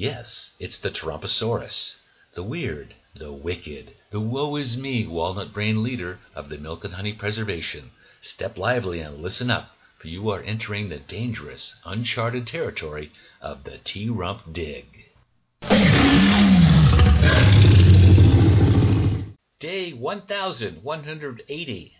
Yes, it's the Tromposaurus, the weird, the wicked, the woe-is-me walnut-brained leader of the Milk and Honey Preservation. Step lively and listen up, for you are entering the dangerous, uncharted territory of the T-Rump Dig. Day 1180.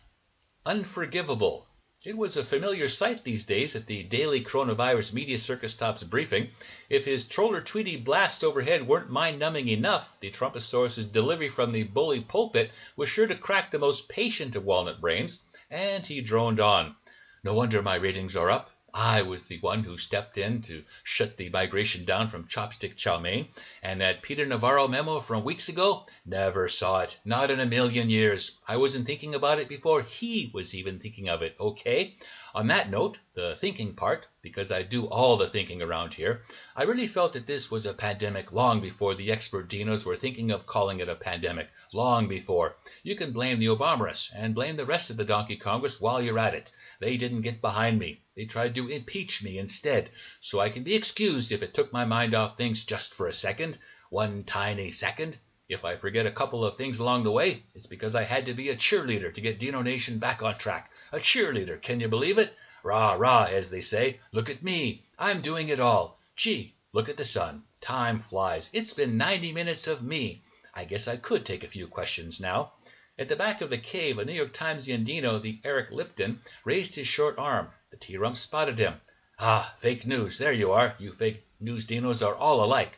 Unforgivable. It was a familiar sight these days at the daily coronavirus media circus tops briefing. If his Troller Tweety blasts overhead weren't mind-numbing enough, the Tromposaurus's delivery from the bully pulpit was sure to crack the most patient of walnut brains, and he droned on. No wonder my ratings are up. I was the one who stepped in to shut the migration down from chopstick chow mein, and that Peter Navarro memo from weeks ago? Never saw it. Not in a million years. I wasn't thinking about it before he was even thinking of it, okay? On that note, the thinking part, because I do all the thinking around here, I really felt that this was a pandemic long before the expert dinos were thinking of calling it a pandemic. Long before. You can blame the Obamaras and blame the rest of the donkey Congress while you're at it. They didn't get behind me. They tried to impeach me instead, so I can be excused if it took my mind off things just for a second, one tiny second. If I forget a couple of things along the way, it's because I had to be a cheerleader to get Dino Nation back on track. A cheerleader, can you believe it? Rah, rah, as they say. Look at me. I'm doing it all. Gee, look at the sun. Time flies. It's been 90 minutes of me. I guess I could take a few questions now. At the back of the cave, a New York Timesian dino, the Eric Lipton, raised his short arm. The T-Rump spotted him. Ah, fake news. There you are. You fake news dinos are all alike.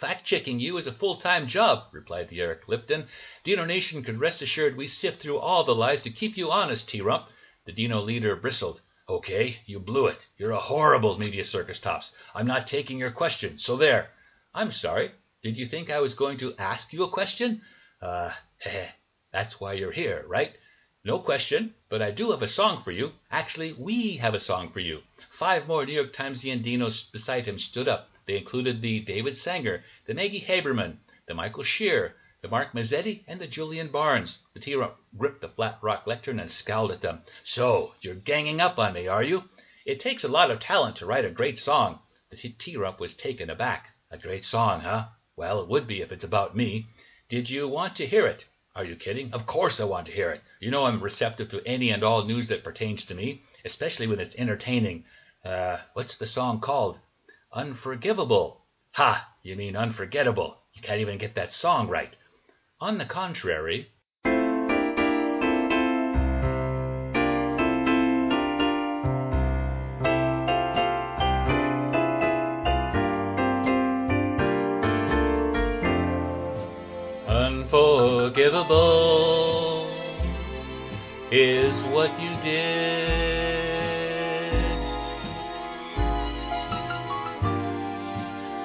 Fact-checking you is a full-time job, replied the Eric Lipton. Dino Nation could rest assured we sift through all the lies to keep you honest, T-Rump. The dino leader bristled. Okay, you blew it. You're a horrible media circus tops. I'm not taking your question, so there. I'm sorry. Did you think I was going to ask you a question? Heh. That's why you're here, right? No question, but I do have a song for you. Actually, we have a song for you. 5 more New York Timesian dinos beside him stood up. They included the David Sanger, the Maggie Haberman, the Michael Scheer, the Mark Mazzetti, and the Julian Barnes. The T-Rump gripped the flat rock lectern and scowled at them. So, you're ganging up on me, are you? It takes a lot of talent to write a great song. The T-Rump was taken aback. A great song, huh? Well, it would be if it's about me. Did you want to hear it? Are you kidding? Of course I want to hear it. You know I'm receptive to any and all news that pertains to me, especially when it's entertaining. What's the song called? Unforgivable. Ha! You mean unforgettable. You can't even get that song right. On the contrary... Unforgivable is what you did.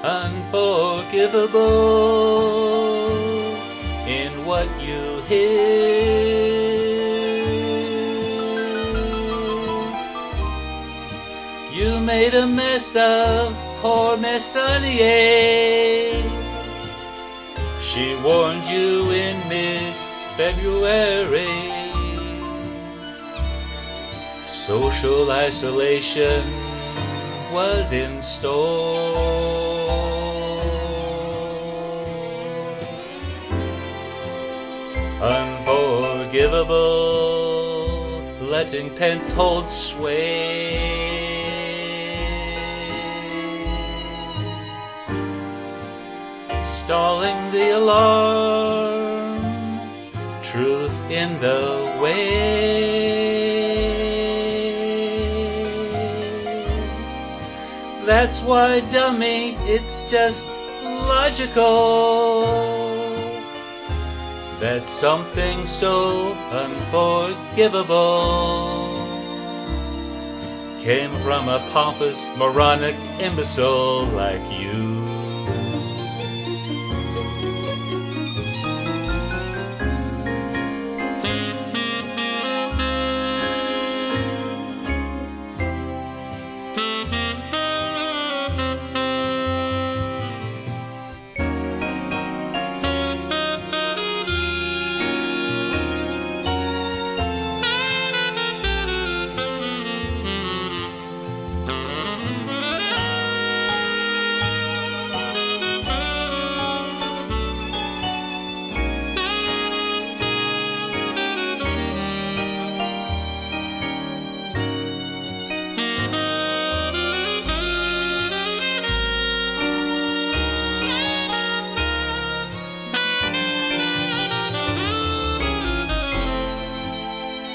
Unforgivable in what you hid. You made a mess of poor Messonnier. She warned you in mid-February. Social isolation was in store. Unforgivable, letting Pence hold sway. Stalling the alarm, truth in the way. That's why, dummy, it's just logical that something so unforgivable came from a pompous, moronic imbecile like you.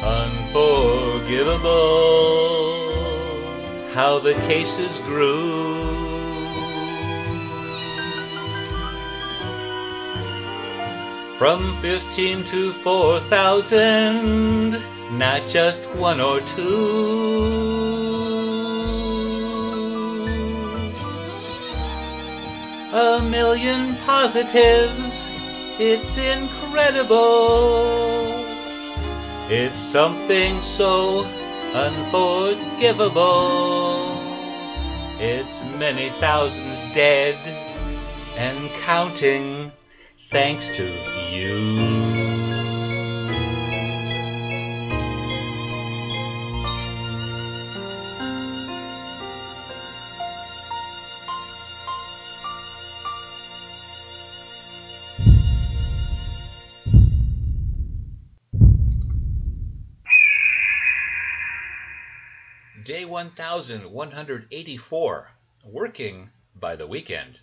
unforgivable how the cases grew. From 15 to 4,000, not just one or two. 1,000,000 positives, it's incredible. It's something so unforgivable. It's many thousands dead and counting, thanks to you. Day 1184, working by the weekend.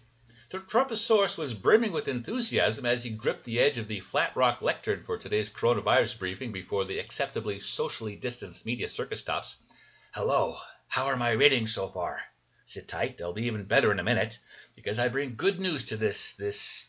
The Trumposaurus was brimming with enthusiasm as he gripped the edge of the Flat Rock lectern for today's coronavirus briefing before the acceptably socially distanced media circus stops. Hello, how are my ratings so far? Sit tight, they'll be even better in a minute, because I bring good news to this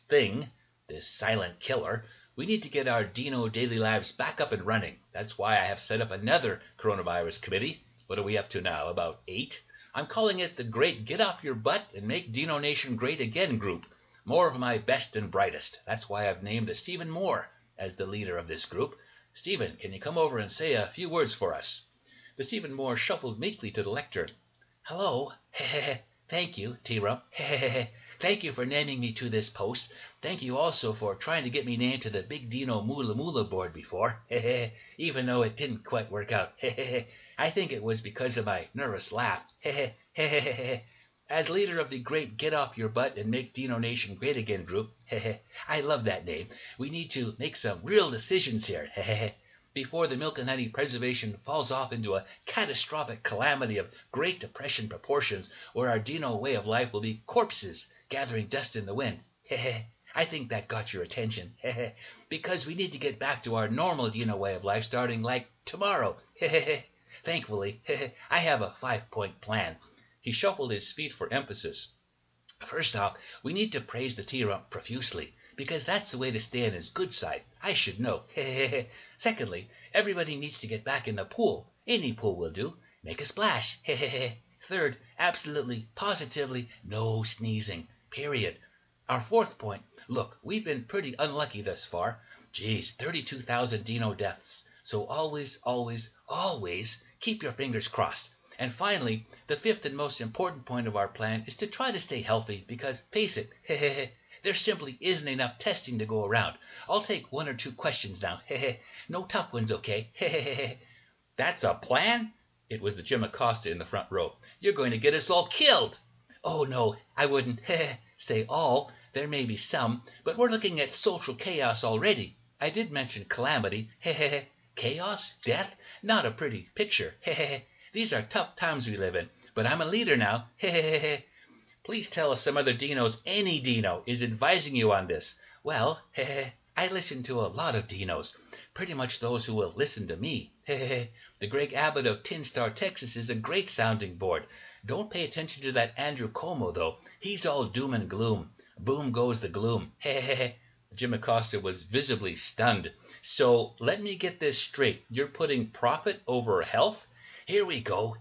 thing, this silent killer. We need to get our Dino Daily Lives back up and running. That's why I have set up another coronavirus committee. What are we up to now, about 8? I'm calling it the Great Get Off Your Butt and Make Dino Nation Great Again group. More of my best and brightest. That's why I've named Stephen Moore as the leader of this group. Stephen, can you come over and say a few words for us? Stephen Moore shuffled meekly to the lectern. Hello. Thank you, T-Rump. Thank you for naming me to this post. Thank you also for trying to get me named to the Big Dino Moola Moola board before. Even though it didn't quite work out. I think it was because of my nervous laugh. As leader of the Great Get Off Your Butt and Make Dino Nation Great Again group, I love that name. We need to make some real decisions here, before the milk and honey preservation falls off into a catastrophic calamity of Great Depression proportions, where our Dino way of life will be corpses gathering dust in the wind. I think that got your attention, because we need to get back to our normal Dino way of life starting like tomorrow. Thankfully, I have a 5-point plan. He shuffled his feet for emphasis. First off, we need to praise the T-Rump profusely, because that's the way to stay on his good side. I should know. Secondly, everybody needs to get back in the pool. Any pool will do. Make a splash. Third, absolutely, positively, no sneezing. Period. Our 4th point, look, we've been pretty unlucky thus far. Geez, 32,000 Dino deaths. So always, always, always keep your fingers crossed. And finally, the 5th and most important point of our plan is to try to stay healthy, because, face it, there simply isn't enough testing to go around. I'll take 1 or 2 questions now. No tough ones, okay? That's a plan? It was the Jim Acosta in the front row. You're going to get us all killed. Oh, no, I wouldn't say all. There may be some, but we're looking at social chaos already. I did mention calamity. Chaos? Death? Not a pretty picture. These are tough times we live in, but I'm a leader now. Please tell us some other Dinos, any Dino, is advising you on this. Well, I listen to a lot of Dinos, pretty much those who will listen to me. The Greg Abbott of Tin Star, Texas is a great sounding board. Don't pay attention to that Andrew Como, though. He's all doom and gloom. Boom goes the gloom. Jim Acosta was visibly stunned. So let me get this straight. You're putting profit over health? Here we go.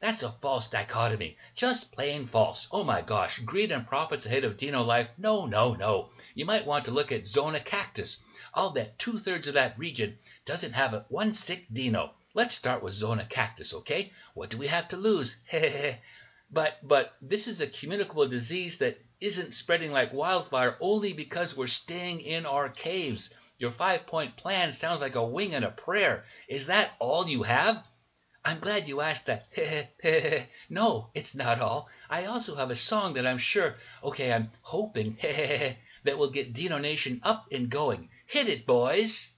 That's a false dichotomy. Just plain false. Oh my gosh, greed and profits ahead of Dino life? No. You might want to look at Zona Cactus. I'll bet 2/3 of that region doesn't have one sick Dino. Let's start with Zona Cactus, okay? What do we have to lose? But this is a communicable disease that isn't spreading like wildfire only because we're staying in our caves. Your 5-point plan sounds like a wing and a prayer. Is that all you have? I'm glad you asked that. No, it's not all. I also have a song that I'm sure, okay, I'm hoping, that will get Dino Nation up and going. Hit it, boys.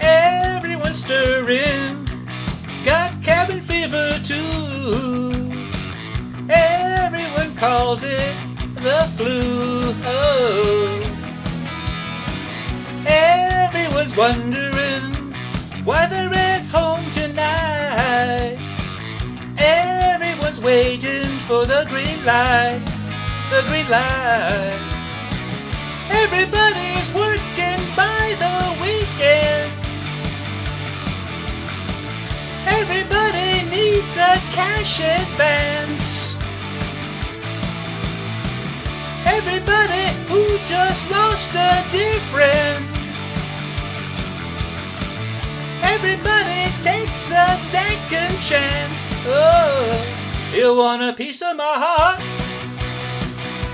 Everyone stir in. number two. Everyone calls it the flu. Oh. Everyone's wondering why they're at home tonight. Everyone's waiting for the green light, the green light. Everybody's working by the weekend. Everybody needs a cash advance. Everybody who just lost a dear friend. Everybody takes a second chance. Oh, you want a piece of my heart?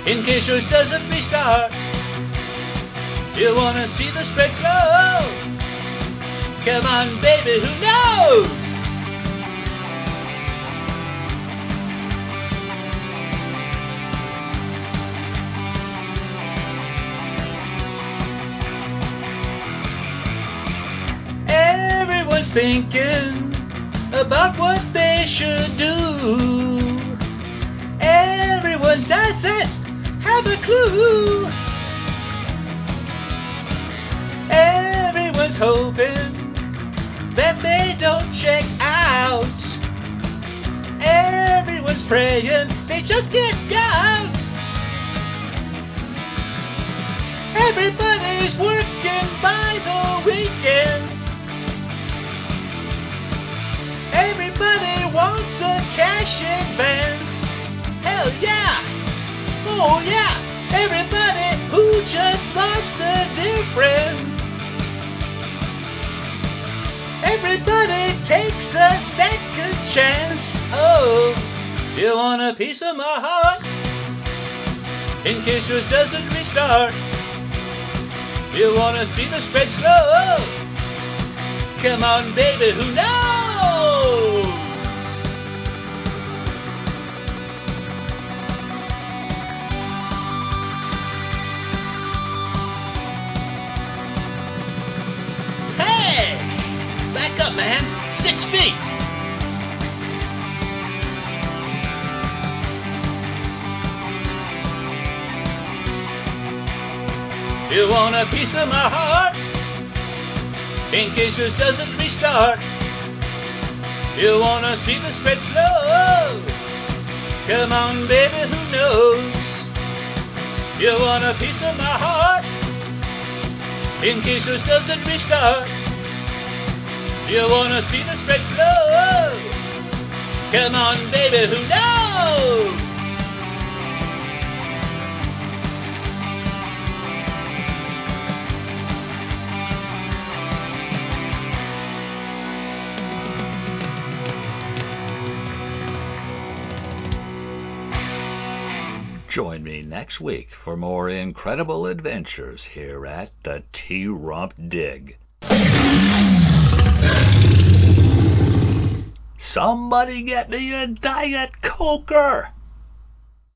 In case yours doesn't restart. You wanna see the spread slow? Come on, baby, who knows? Everyone's thinking about what they should do. Everyone doesn't have a clue. Everyone's hoping that they don't check out. Everyone's praying they just get out. Everybody's working by the weekend. Everybody wants a cash advance. Hell yeah! Oh yeah! Everybody who just lost a dear friend. Everybody takes a second chance. Oh, you want a piece of my heart? In case yours doesn't restart. You wanna see the spread slow? Come on, baby, who knows? Back up, man. 6 feet. You want a piece of my heart? In case yours doesn't restart. You want to see the spread slow? Come on, baby, who knows? You want a piece of my heart? In case yours doesn't restart. You wanna see the spread slow? Come on, baby, who knows? Join me next week for more incredible adventures here at the T-Rump Dig. Somebody get me a Diet Coker!